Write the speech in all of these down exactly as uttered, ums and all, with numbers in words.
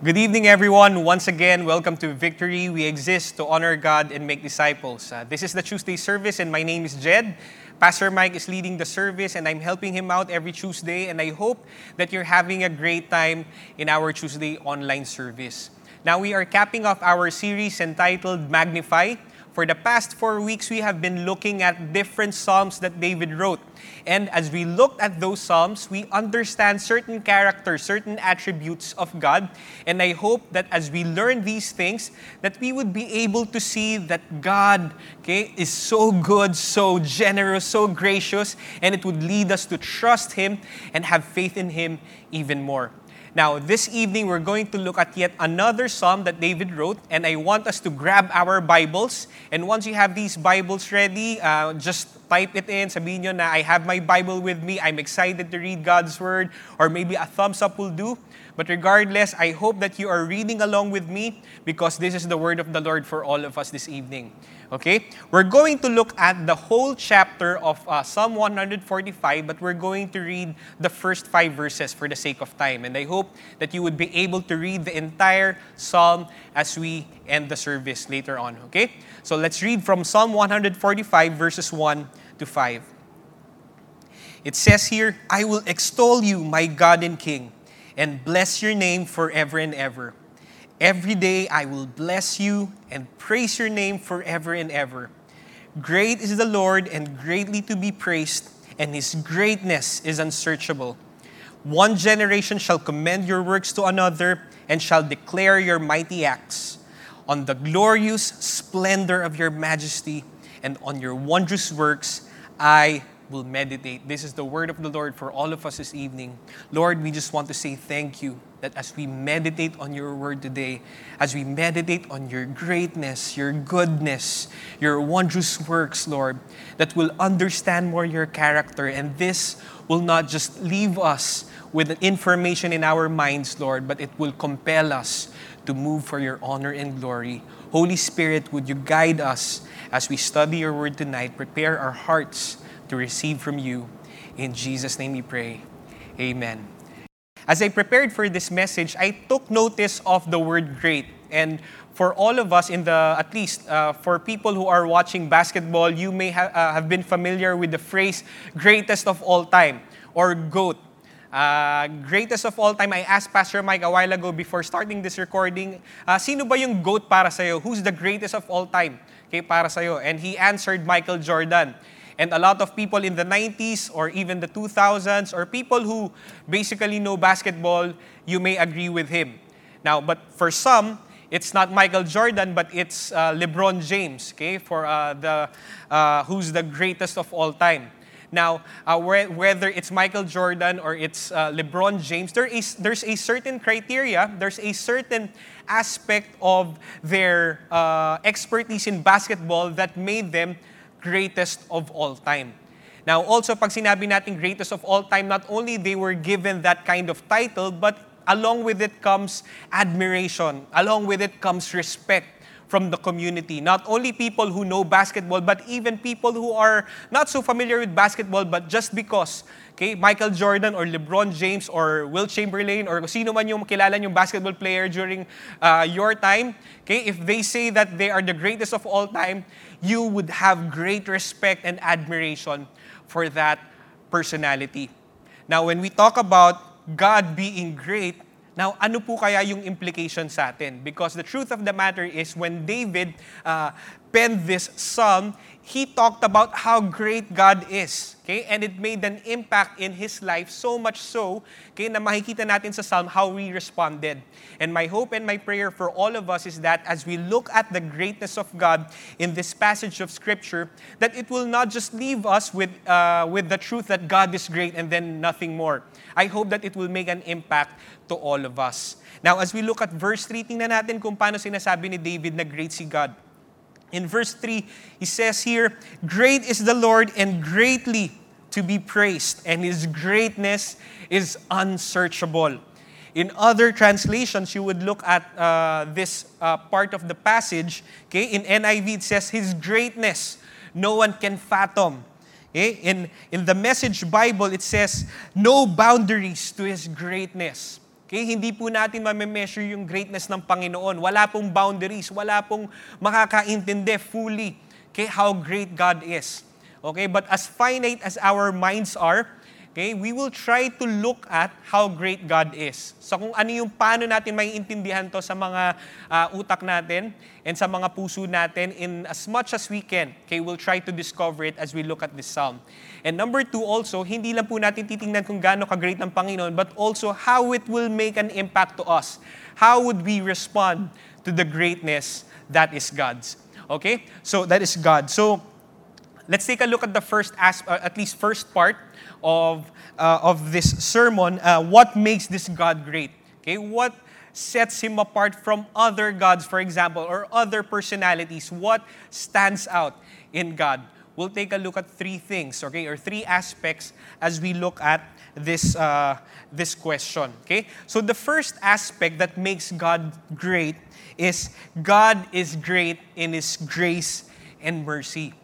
Good evening, everyone. Once again, welcome to Victory. We exist to honor God and make disciples. Uh, this is the Tuesday service, and my name is Jed. Pastor Mike is leading the service, and I'm helping him out every Tuesday, and I hope that you're having a great time in our Tuesday online service. Now, we are capping off our series entitled Magnify. For the past four weeks, we have been looking at different psalms that David wrote. And as we looked at those psalms, we understand certain characters, certain attributes of God. And I hope that as we learn these things, that we would be able to see that God, okay, is so good, so generous, so gracious, and it would lead us to trust Him and have faith in Him even more. Now, this evening, we're going to look at yet another psalm that David wrote, and I want us to grab our Bibles. And once you have these Bibles ready, uh, just type it in. Sabihin nyo na, I have my Bible with me. I'm excited to read God's Word. Or maybe a thumbs up will do. But regardless, I hope that you are reading along with me because this is the Word of the Lord for all of us this evening. Okay? We're going to look at the whole chapter of uh, Psalm one forty-five, but we're going to read the first five verses for the sake of time. And I hope that you would be able to read the entire psalm as we end the service later on. Okay? So let's read from Psalm one forty-five, verses one to five. It says here, I will extol you, my God and King, and bless your name forever and ever. Every day I will bless you and praise your name forever and ever. Great is the Lord and greatly to be praised, and His greatness is unsearchable. One generation shall commend your works to another and shall declare your mighty acts. On the glorious splendor of your majesty and on your wondrous works, I will meditate. This is the word of the Lord for all of us this evening. Lord, we just want to say thank you that as we meditate on your word today, as we meditate on your greatness, your goodness, your wondrous works, Lord, that we'll understand more your character, and this will not just leave us with information in our minds, Lord, but it will compel us to move for your honor and glory. Holy Spirit, would you guide us as we study your word tonight, prepare our hearts to receive from you. In Jesus' name we pray. Amen. As I prepared for this message, I took notice of the word great. And for all of us in the, at least uh, for people who are watching basketball, you may ha- uh, have been familiar with the phrase greatest of all time or G O A T. Uh, greatest of all time, I asked Pastor Mike a while ago before starting this recording, uh, sino ba yung G O A T para sa'yo? Who's the greatest of all time, okay, para sa'yo? And he answered Michael Jordan. And a lot of people in the nineties or even the two thousands or people who basically know basketball, you may agree with him. Now, but for some, it's not Michael Jordan, but it's uh, LeBron James, okay, for uh, the uh, who's the greatest of all time. Now, uh, wh- whether it's Michael Jordan or it's uh, LeBron James, there is there's a certain criteria, there's a certain aspect of their uh, expertise in basketball that made them greatest of all time. Now, also, pag sinabi natin greatest of all time, not only they were given that kind of title, but along with it comes admiration. Along with it comes respect from the community. Not only people who know basketball, but even people who are not so familiar with basketball, but just because, okay, Michael Jordan or LeBron James or Will Chamberlain or sino man yung kilala yung basketball player during uh, your time, okay, if they say that they are the greatest of all time, you would have great respect and admiration for that personality. Now, when we talk about God being great, now, ano po kaya yung implication sa atin? Because the truth of the matter is, when David uh, penned this psalm, he talked about how great God is. Okay? And it made an impact in his life, so much so, okay, na makikita natin sa psalm how we responded. And my hope and my prayer for all of us is that as we look at the greatness of God in this passage of Scripture, that it will not just leave us with, uh, with the truth that God is great and then nothing more. I hope that it will make an impact to all of us. Now, as we look at verse three, tingnan natin kung paano sinasabi ni David na great si God. In verse three, he says here, great is the Lord and greatly to be praised, and His greatness is unsearchable. In other translations, you would look at uh, this uh, part of the passage. Okay? In N I V, it says, His greatness, no one can fathom. Okay? In, in the Message Bible, it says, no boundaries to His greatness. Okay, hindi po natin mame-measure yung greatness ng Panginoon. Wala pong boundaries, wala pong makakaintindi fully okay, how great God is. Okay, but as finite as our minds are, okay, we will try to look at how great God is. So kung ano yung paano natin maiintindihan to sa mga uh, utak natin and sa mga puso natin in as much as we can. Okay, we'll try to discover it as we look at this psalm. And number two also, hindi lang po natin titingnan kung gaano ka-great ng Panginoon, but also how it will make an impact to us. How would we respond to the greatness that is God's? Okay? So, that is God. So, let's take a look at the first, asp- at least first part of uh, of this sermon. Uh, what makes this God great? Okay? What sets Him apart from other gods, for example, or other personalities? What stands out in God? We'll take a look at three things, okay, or three aspects as we look at this uh, this question, okay? So the first aspect that makes God great is God is great in His grace and mercy.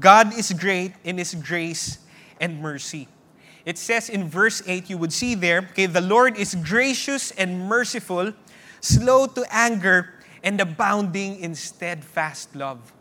God is great in His grace and mercy. It says in verse eight, you would see there, okay, the Lord is gracious and merciful, slow to anger, and abounding in steadfast love.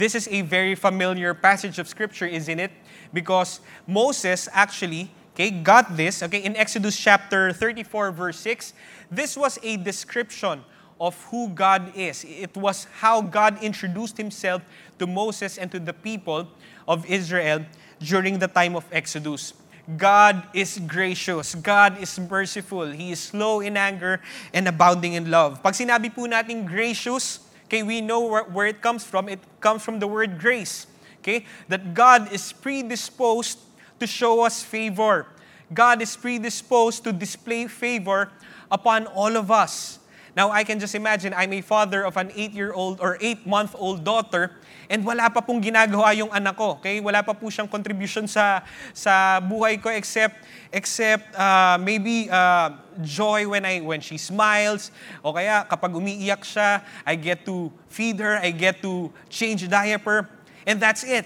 This is a very familiar passage of Scripture, isn't it? Because Moses actually okay, got this okay, in Exodus chapter thirty-four, verse six. This was a description of who God is. It was how God introduced Himself to Moses and to the people of Israel during the time of Exodus. God is gracious. God is merciful. He is slow in anger and abounding in love. Pag sinabi po natin gracious, okay, we know where it comes from. It comes from the word grace. Okay? That God is predisposed to show us favor. God is predisposed to display favor upon all of us. Now, I can just imagine, I'm a father of an eight-year-old or eight-month-old daughter, and wala pa pong ginagawa yung anak ko. Okay? Wala pa po siyang contribution sa, sa buhay ko except, except uh, maybe... Uh, joy when I when she smiles, o kaya kapag umiiyak siya, I get to feed her, I get to change diaper, and that's it.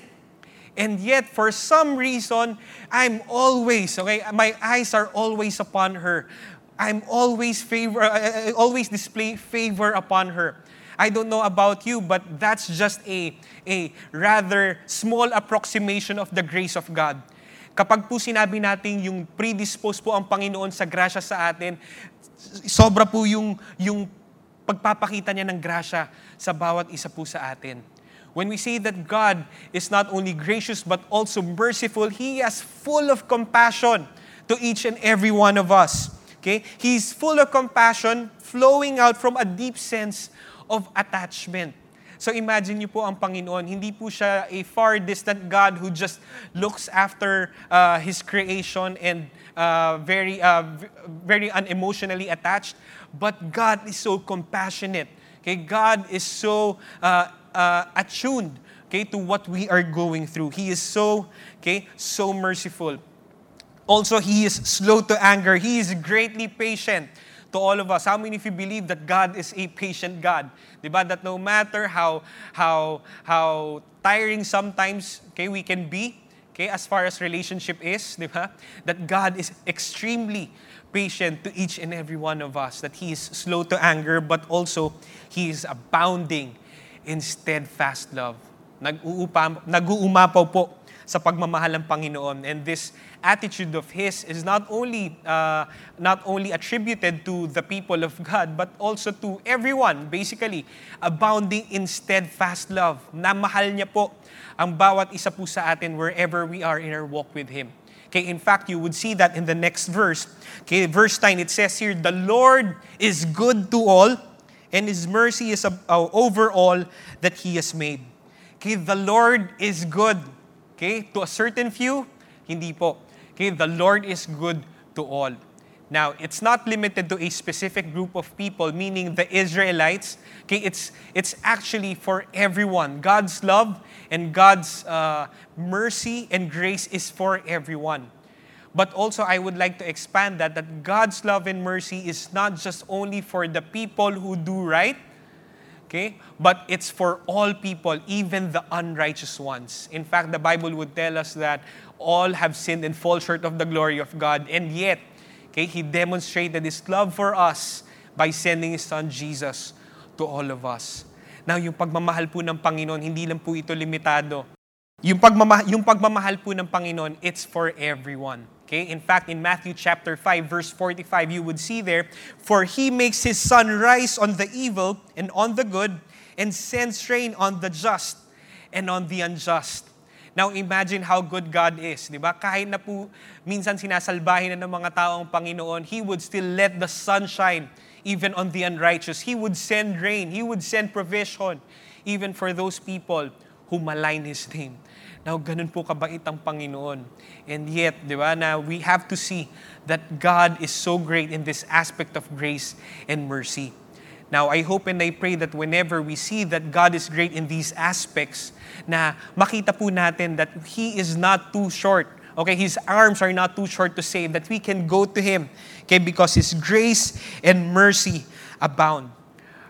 And yet, for some reason, I'm always, okay, my eyes are always upon her. I'm always favor, I always display favor upon her. I don't know about you, but that's just a, a rather small approximation of the grace of God. Kapag po sinabi natin yung predispose po ang Panginoon sa grasya sa atin, sobra po yung, yung pagpapakita niya ng grasya sa bawat isa po sa atin. When we say that God is not only gracious but also merciful, He is full of compassion to each and every one of us. Okay? He is full of compassion flowing out from a deep sense of attachment. So imagine niyo po ang Panginoon, hindi po siya a far distant God who just looks after uh, His creation and uh, very uh, very unemotionally attached, but God is so compassionate. Okay, God is so uh, uh, attuned okay, to what we are going through. He is so okay, so merciful. Also, He is slow to anger. He is greatly patient to all of us. How many of you believe that God is a patient God? Diba? That no matter how how how tiring sometimes okay, we can be, okay, as far as relationship is, diba? That God is extremely patient to each and every one of us. That He is slow to anger, but also He is abounding in steadfast love. Nag-uupa, nag-uumapaw po sa pagmamahal ng Panginoon. And this attitude of His is not only uh, not only attributed to the people of God, but also to everyone, basically, abounding in steadfast love. Namahal niya po ang bawat isa po sa atin wherever we are in our walk with Him. Okay, in fact, you would see that in the next verse. Okay, verse nine, it says here, the Lord is good to all, and His mercy is over all that He has made. Okay, the Lord is good. Okay, to a certain few, hindi po. Okay, the Lord is good to all. Now, it's not limited to a specific group of people, meaning the Israelites. Okay, it's it's actually for everyone. God's love and God's uh, mercy and grace is for everyone. But also, I would like to expand that, that God's love and mercy is not just only for the people who do right, okay? But it's for all people, even the unrighteous ones. In fact, the Bible would tell us that all have sinned and fall short of the glory of God. And yet, Okay? He demonstrated His love for us by sending His Son Jesus to all of us. Now, yung pagmamahal po ng Panginoon, hindi lang po ito limitado. Yung, pagmama- yung pagmamahal po ng Panginoon, it's for everyone. Okay? In fact, in Matthew chapter five, verse forty-five, you would see there, "For He makes His sun rise on the evil and on the good, and sends rain on the just and on the unjust." Now, imagine how good God is. Di ba? Kahit na po minsan sinasalbahin na ng mga tao ang Panginoon, He would still let the sun shine even on the unrighteous. He would send rain. He would send provision even for those people who malign His name. Now, ganun po kabait ang Panginoon. And yet, di ba, na we have to see that God is so great in this aspect of grace and mercy. Now, I hope and I pray that whenever we see that God is great in these aspects, na makita po natin that He is not too short. Okay, His arms are not too short to save, that we can go to Him. Okay, because His grace and mercy abound.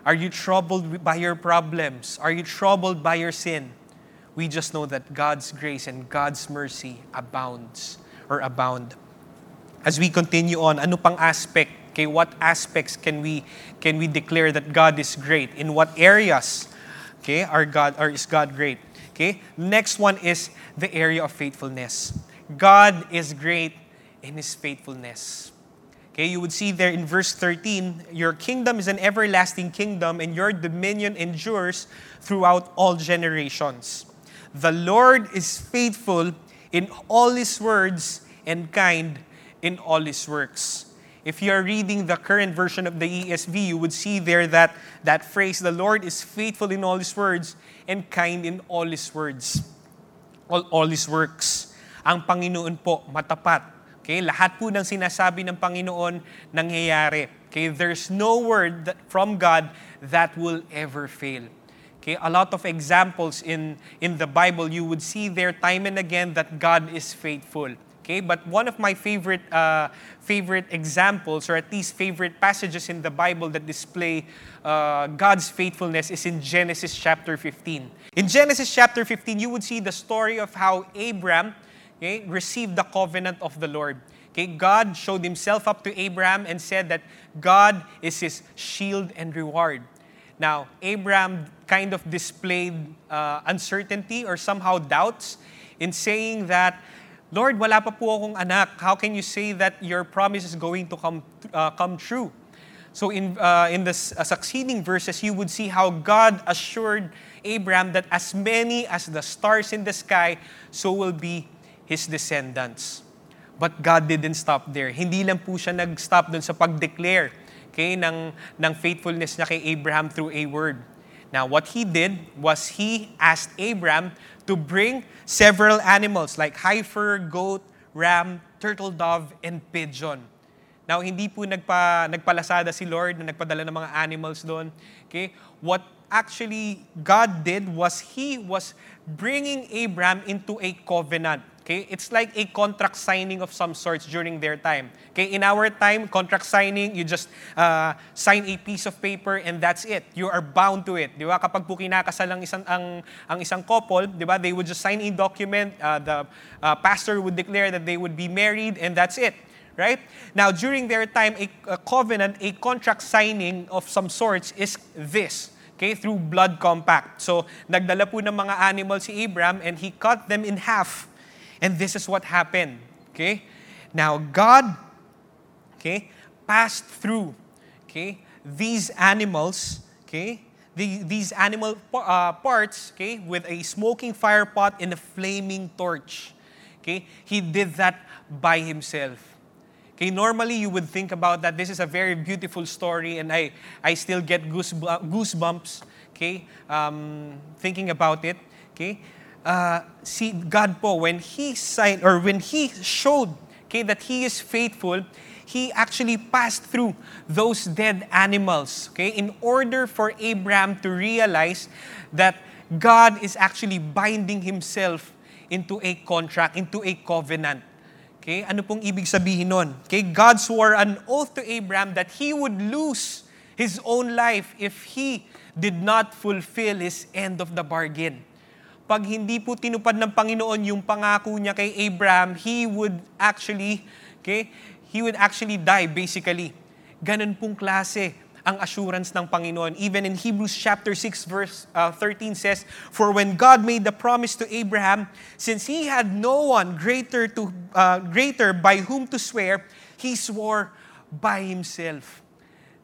Are you troubled by your problems? Are you troubled by your sin? We just know that God's grace and God's mercy abounds or abound. As we continue on, ano pang aspect? Okay, what aspects can we can we declare that God is great? In what areas? Okay, are God or is God great? Okay, next one is the area of faithfulness. God is great in His faithfulness. Okay, you would see there in verse thirteen, "Your kingdom is an everlasting kingdom, and your dominion endures throughout all generations. The Lord is faithful in all His words and kind in all His works." If you are reading the current version of the E S V, you would see there that, that phrase, "The Lord is faithful in all His words and kind in all His words, all, all His works." Ang Panginoon po, matapat. Okay? Lahat po ng sinasabi ng Panginoon, nangyayari. Okay? There's no word that, from God that will ever fail. Okay? A lot of examples in, in the Bible, you would see there time and again that God is faithful. Okay, but one of my favorite uh, favorite examples, or at least favorite passages in the Bible that display uh, God's faithfulness, is in Genesis chapter fifteen. In Genesis chapter fifteen, you would see the story of how Abraham, okay, received the covenant of the Lord. Okay, God showed Himself up to Abraham and said that God is his shield and reward. Now, Abraham kind of displayed uh, uncertainty or somehow doubts in saying that, "Lord, wala pa po akong anak. How can you say that your promise is going to come uh, come true?" So in uh, in the uh, succeeding verses, you would see how God assured Abraham that as many as the stars in the sky, so will be his descendants. But God didn't stop there. Hindi lang po siya nag-stop dun sa pag-declare, okay, ng, ng faithfulness niya kay Abraham through a word. Now, what He did was He asked Abraham to bring several animals like heifer, goat, ram, turtle dove, and pigeon. Now, hindi po nagpa, nagpalasada si Lord na nagpadala ng mga animals doon. Okay? What actually God did was He was bringing Abraham into a covenant. Okay? It's like a contract signing of some sorts during their time. Okay? In our time, contract signing, you just uh, sign a piece of paper and that's it. You are bound to it. Di ba? Kapag po kinakasal ang isang, ang, ang isang couple, di ba? They would just sign a document. Uh, the uh, pastor would declare that they would be married and that's it. Right? Now, during their time, a, a covenant, a contract signing of some sorts is this. Okay? Through blood compact. So, nagdala po ng mga animals si Abraham and he cut them in half. And this is what happened, okay? Now, God, okay, passed through, okay, these animals, okay, the, these animal uh, parts, okay, with a smoking fire pot and a flaming torch, okay? He did that by Himself. Okay, normally you would think about that. This is a very beautiful story and I, I still get goosebumps, okay, um, thinking about it, okay? Uh, see, God po, when He signed, or when He showed, okay, that He is faithful, He actually passed through those dead animals, okay, in order for Abraham to realize that God is actually binding Himself into a contract, into a covenant. Okay, ano pong ibig sabihin nun? Okay, God swore an oath to Abraham that he would lose his own life if he did not fulfill his end of the bargain. Pag hindi po tinupad ng Panginoon yung pangako niya kay Abraham, he would actually, okay, he would actually die basically. Ganun pong klase ang assurance ng Panginoon. Even in Hebrews chapter six verse uh, thirteen says, "For when God made the promise to Abraham, since he had no one greater to uh, greater by whom to swear, he swore by himself."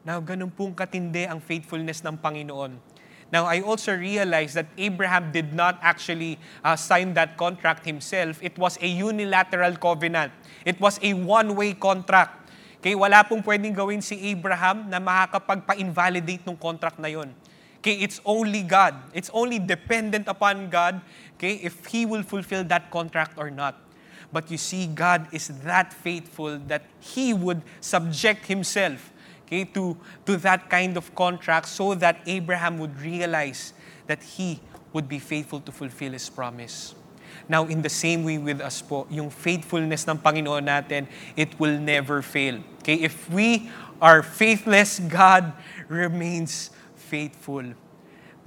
Now, ganun pong katindi ang faithfulness ng Panginoon. Now, I also realized that Abraham did not actually uh, sign that contract himself. It was a unilateral covenant. It was a one-way contract. Kaya wala pong pwedeng gawin si Abraham na makakapagpa-invalidate ng contract na yon. Kaya it's only God. It's only dependent upon God, okay, if He will fulfill that contract or not. But you see, God is that faithful that He would subject Himself To, to that kind of contract so that Abraham would realize that he would be faithful to fulfill his promise. Now, in the same way with us po, yung faithfulness ng Panginoon natin, it will never fail. Okay? If we are faithless, God remains faithful.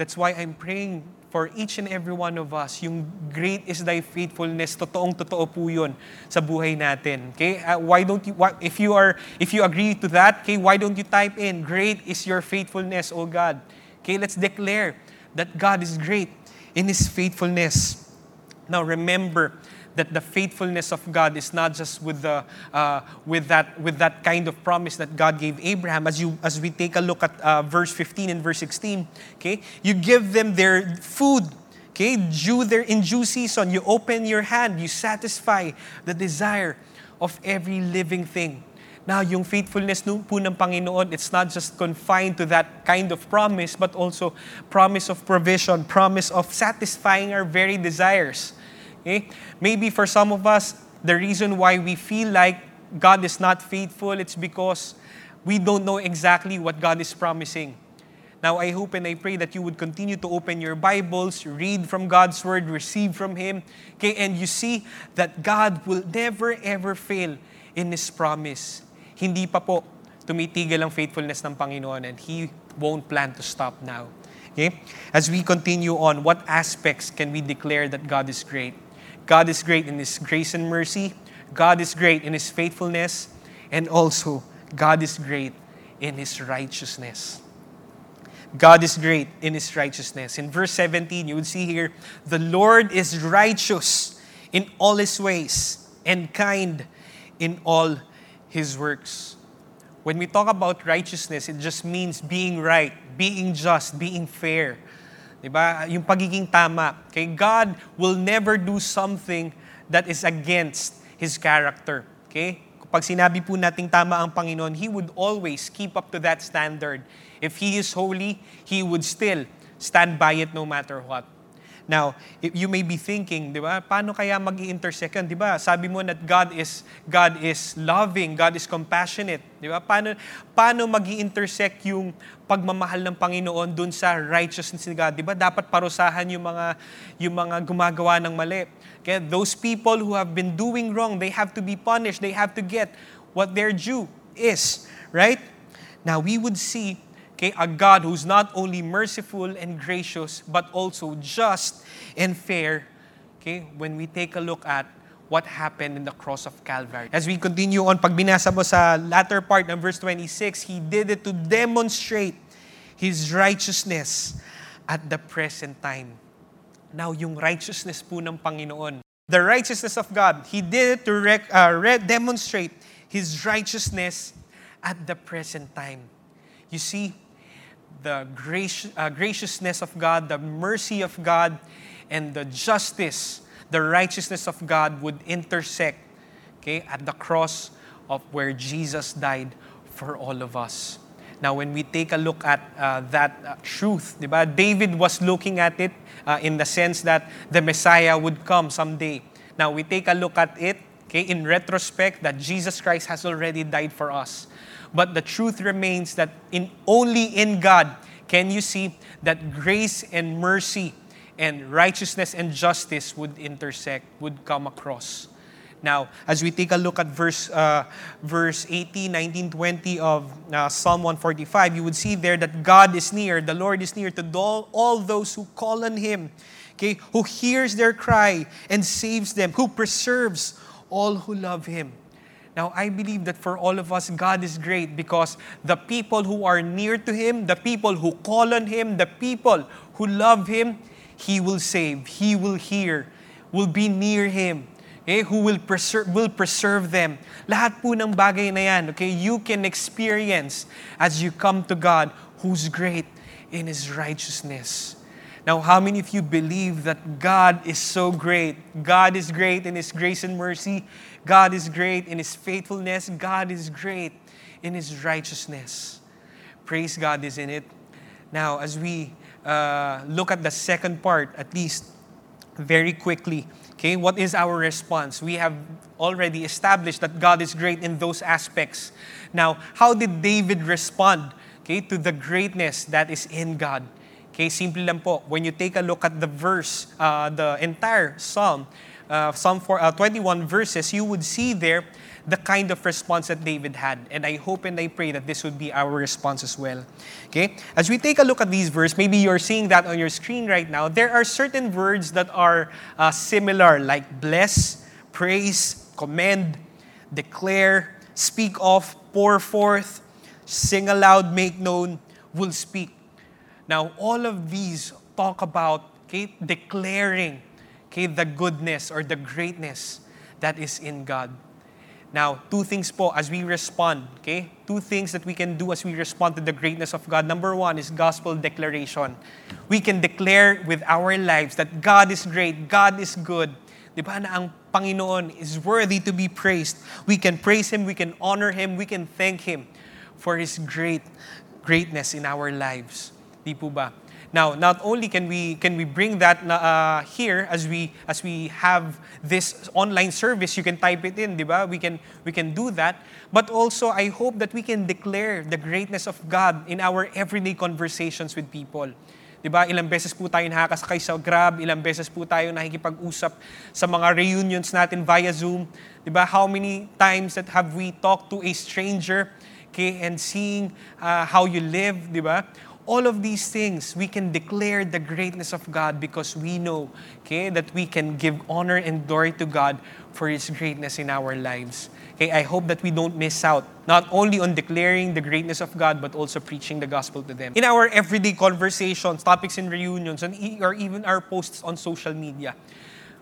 That's why I'm praying for each and every one of us, yung great is thy faithfulness, totoong-totoo po yun sa buhay natin. Okay? Uh, why don't you, why, if you are, if you agree to that, okay, why don't you type in, great is your faithfulness, O God. Okay, let's declare that God is great in His faithfulness. Now, remember that the faithfulness of God is not just with the uh, with that with that kind of promise that God gave Abraham. As you as we take a look at uh, verse fifteen and verse sixteen, okay, you give them their food, okay, due their in due season. You open your hand, you satisfy the desire of every living thing. Now, yung faithfulness nung po ng Panginoon, it's not just confined to that kind of promise, but also promise of provision, promise of satisfying our very desires. Okay? Maybe for some of us, the reason why we feel like God is not faithful, it's because we don't know exactly what God is promising. Now, I hope and I pray that you would continue to open your Bibles, read from God's Word, receive from Him, okay? And you see that God will never ever fail in His promise. Hindi pa po tumitigil ang faithfulness ng Panginoon, and He won't plan to stop now. Okay? As we continue on, what aspects can we declare that God is great? God is great in His grace and mercy. God is great in His faithfulness. And also, God is great in His righteousness. God is great in His righteousness. In verse seventeen, you would see here, the Lord is righteous in all His ways and kind in all His works. When we talk about righteousness, it just means being right, being just, being fair. Diba? Yung pagiging tama. Okay? God will never do something that is against His character. Okay? Kapag sinabi po nating tama ang Panginoon, He would always keep up to that standard. If He is holy, He would still stand by it no matter what. Now, if you may be thinking, diba, paano kaya mag-i-intersect yun? Diba? Sabi mo that God is, God is loving, God is compassionate. Diba? Paano, paano mag-i-intersect yung pagmamahal ng Panginoon dun sa righteousness ni God. Diba? Dapat parusahan yung mga, yung mga gumagawa ng mali. Okay? Those people who have been doing wrong, they have to be punished. They have to get what their due is. Right? Now, we would see, okay, a God who's not only merciful and gracious, but also just and fair. Okay? When we take a look at what happened in the cross of Calvary. As we continue on, pag binasa mo sa latter part ng verse twenty-six, He did it to demonstrate His righteousness at the present time. Now, yung righteousness po ng Panginoon. The righteousness of God, He did it to rec- uh, re- demonstrate His righteousness at the present time. You see, the grac- uh, graciousness of God, the mercy of God, and the justice the righteousness of God would intersect, okay, at the cross of where Jesus died for all of us. Now, when we take a look at uh, that uh, truth, diba? David was looking at it uh, in the sense that the Messiah would come someday. Now, we take a look at it, okay, in retrospect, that Jesus Christ has already died for us. But the truth remains that in only in God can you see that grace and mercy and righteousness and justice would intersect, would come across. Now, as we take a look at verse uh, verse eighteen, nineteen, twenty of uh, Psalm one forty-five, you would see there that God is near, the Lord is near to all, all those who call on Him, okay, who hears their cry and saves them, who preserves all who love Him. Now, I believe that for all of us, God is great because the people who are near to Him, the people who call on Him, the people who love Him, He will save, He will hear, will be near Him, okay? Who will preserve, will preserve them. Lahat po ng bagay na yan, okay? You can experience as you come to God who's great in His righteousness. Now, how many of you believe that God is so great? God is great in His grace and mercy. God is great in His faithfulness. God is great in His righteousness. Praise God, isn't it? Now, as we uh, look at the second part, at least very quickly, okay, what is our response? We have already established that God is great in those aspects. Now, how did David respond, okay, to the greatness that is in God? Okay, simple lang po. When you take a look at the verse, uh, the entire Psalm, uh, Psalm four, uh, twenty-one verses, you would see there the kind of response that David had. And I hope and I pray that this would be our response as well. Okay, as we take a look at these verses, maybe you're seeing that on your screen right now. There are certain words that are uh, similar, like bless, praise, commend, declare, speak of, pour forth, sing aloud, make known, will speak. Now, all of these talk about, okay, declaring, okay, the goodness or the greatness that is in God. Now, two things po as we respond, okay? Two things that we can do as we respond to the greatness of God. Number one is gospel declaration. We can declare with our lives that God is great, God is good. Diba na ang Panginoon is worthy to be praised. We can praise Him, we can honor Him, we can thank Him for His great greatness in our lives. Di po ba? Now, not only can we can we bring that uh, here as we as we have this online service, you can type it in, di ba? We can we can do that, but also I hope that we can declare the greatness of God in our everyday conversations with people. Di ba? Ilang beses po tayo nakakasakay sa Grab, ilang beses po tayo nakikipag-usap sa mga reunions natin via Zoom, di ba? How many times that have we talked to a stranger, okay, and seeing uh, how you live, di ba? All of these things, we can declare the greatness of God because we know, okay, that we can give honor and glory to God for His greatness in our lives. Okay, I hope that we don't miss out, not only on declaring the greatness of God, but also preaching the gospel to them. In our everyday conversations, topics in reunions, and e- or even our posts on social media.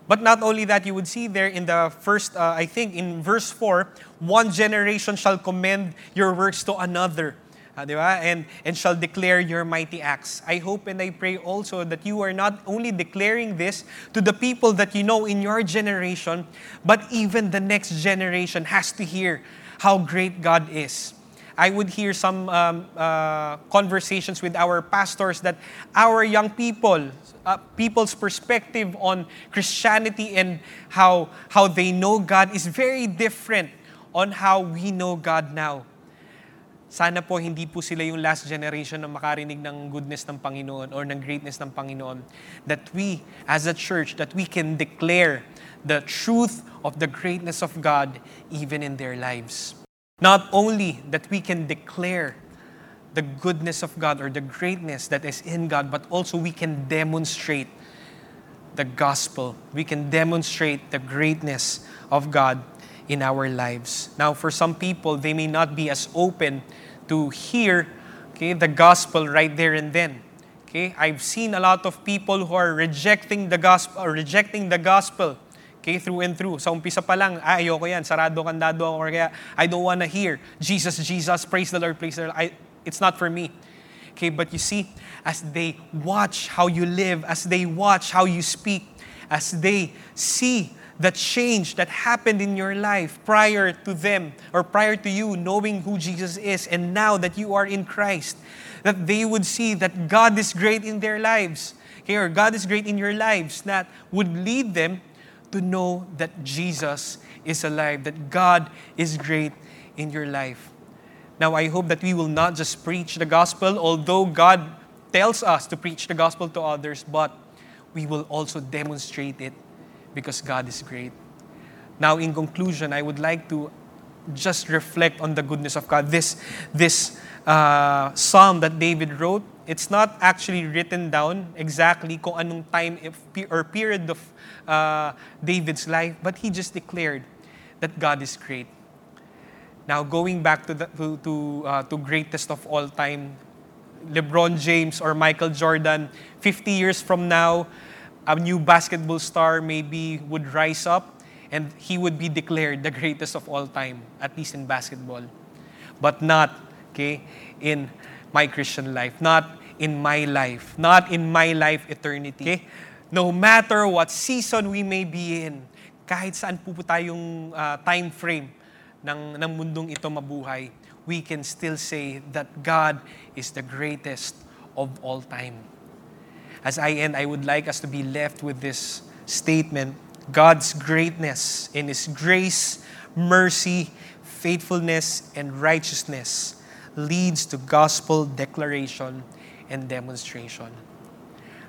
But not only that, you would see there in the first, uh, I think, in verse four, one generation shall commend your works to another. Uh, diba? And and shall declare your mighty acts. I hope and I pray also that you are not only declaring this to the people that you know in your generation, but even the next generation has to hear how great God is. I would hear some um, uh, conversations with our pastors that our young people, uh, people's perspective on Christianity and how how they know God is very different on how we know God now. Sana po hindi po sila yung last generation na makarinig ng goodness ng Panginoon or ng greatness ng Panginoon. That we, as a church, that we can declare the truth of the greatness of God even in their lives. Not only that we can declare the goodness of God or the greatness that is in God, but also we can demonstrate the gospel. We can demonstrate the greatness of God in our lives. Now, for some people, they may not be as open to hear, okay, the gospel right there and then. Okay, I've seen a lot of people who are rejecting the gospel, or rejecting the gospel, okay, through and through. Sa umpisa pa lang, ah, ayoko yan, sarado kandado ako, or kaya I don't wanna hear Jesus, Jesus, praise the Lord, praise the Lord. I, it's not for me. Okay, but you see, as they watch how you live, as they watch how you speak, as they see the change that happened in your life prior to them or prior to you knowing who Jesus is and now that you are in Christ, that they would see that God is great in their lives, okay, or God is great in your lives, that would lead them to know that Jesus is alive, that God is great in your life. Now, I hope that we will not just preach the gospel, although God tells us to preach the gospel to others, but we will also demonstrate it because God is great. Now, in conclusion, I would like to just reflect on the goodness of God. This this uh, psalm that David wrote, it's not actually written down exactly kung anong time or period of uh, David's life, but he just declared that God is great. Now, going back to the, to to, uh, to greatest of all time, LeBron James or Michael Jordan, fifty years from now, a new basketball star maybe would rise up and he would be declared the greatest of all time, at least in basketball. But not, okay, in my Christian life, not in my life, not in my life eternity. Okay? No matter what season we may be in, kahit saan po tayong uh, time frame ng, ng mundong ito mabuhay, we can still say that God is the greatest of all time. As I end, I would like us to be left with this statement. God's greatness in His grace, mercy, faithfulness, and righteousness leads to gospel declaration and demonstration.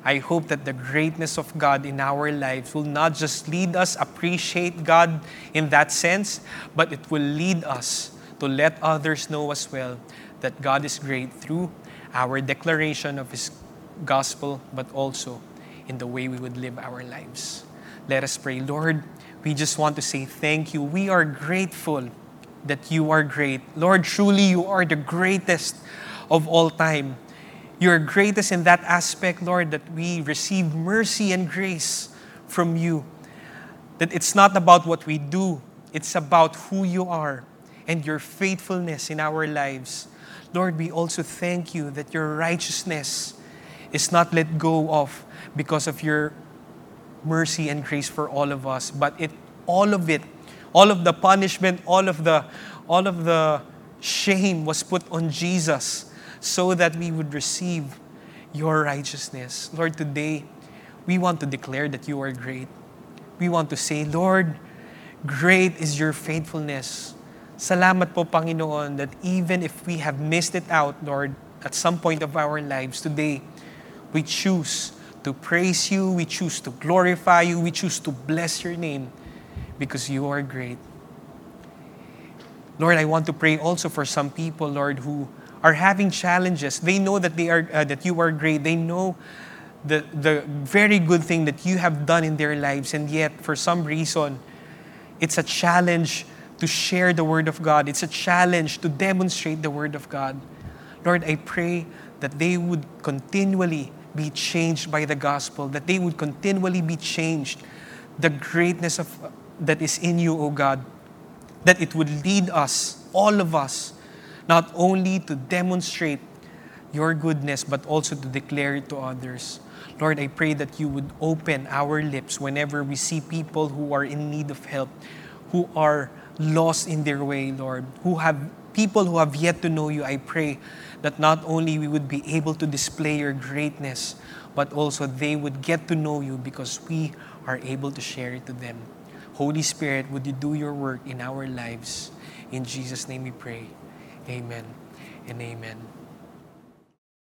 I hope that the greatness of God in our lives will not just lead us appreciate God in that sense, but it will lead us to let others know as well that God is great through our declaration of His gospel, but also in the way we would live our lives. Let us pray. Lord, we just want to say thank you. We are grateful that you are great. Lord, truly you are the greatest of all time. You are greatest in that aspect, Lord, that we receive mercy and grace from you. That it's not about what we do, it's about who you are and your faithfulness in our lives. Lord, we also thank you that your righteousness is not let go of because of your mercy and grace for all of us, but it, all of it, all of the punishment, all of the, all of the shame was put on Jesus so that we would receive your righteousness. Lord, today, we want to declare that you are great. We want to say, Lord, great is your faithfulness. Salamat po, Panginoon, that even if we have missed it out, Lord, at some point of our lives today, we choose to praise you, we choose to glorify you, we choose to bless your name because you are great. Lord, I want to pray also for some people, Lord, who are having challenges. They know that they are uh, that you are great. They know the the very good thing that you have done in their lives, and yet for some reason, it's a challenge to share the Word of God. It's a challenge to demonstrate the Word of God. Lord, I pray that they would continually be changed by the gospel, that they would continually be changed. The greatness of uh, that is in you, O God, that it would lead us, all of us, not only to demonstrate your goodness, but also to declare it to others. Lord, I pray that you would open our lips whenever we see people who are in need of help, who are lost in their way, Lord, who have people who have yet to know you. I pray that not only we would be able to display your greatness, but also they would get to know you because we are able to share it to them. Holy Spirit, would you do your work in our lives? In Jesus' name we pray. Amen and amen.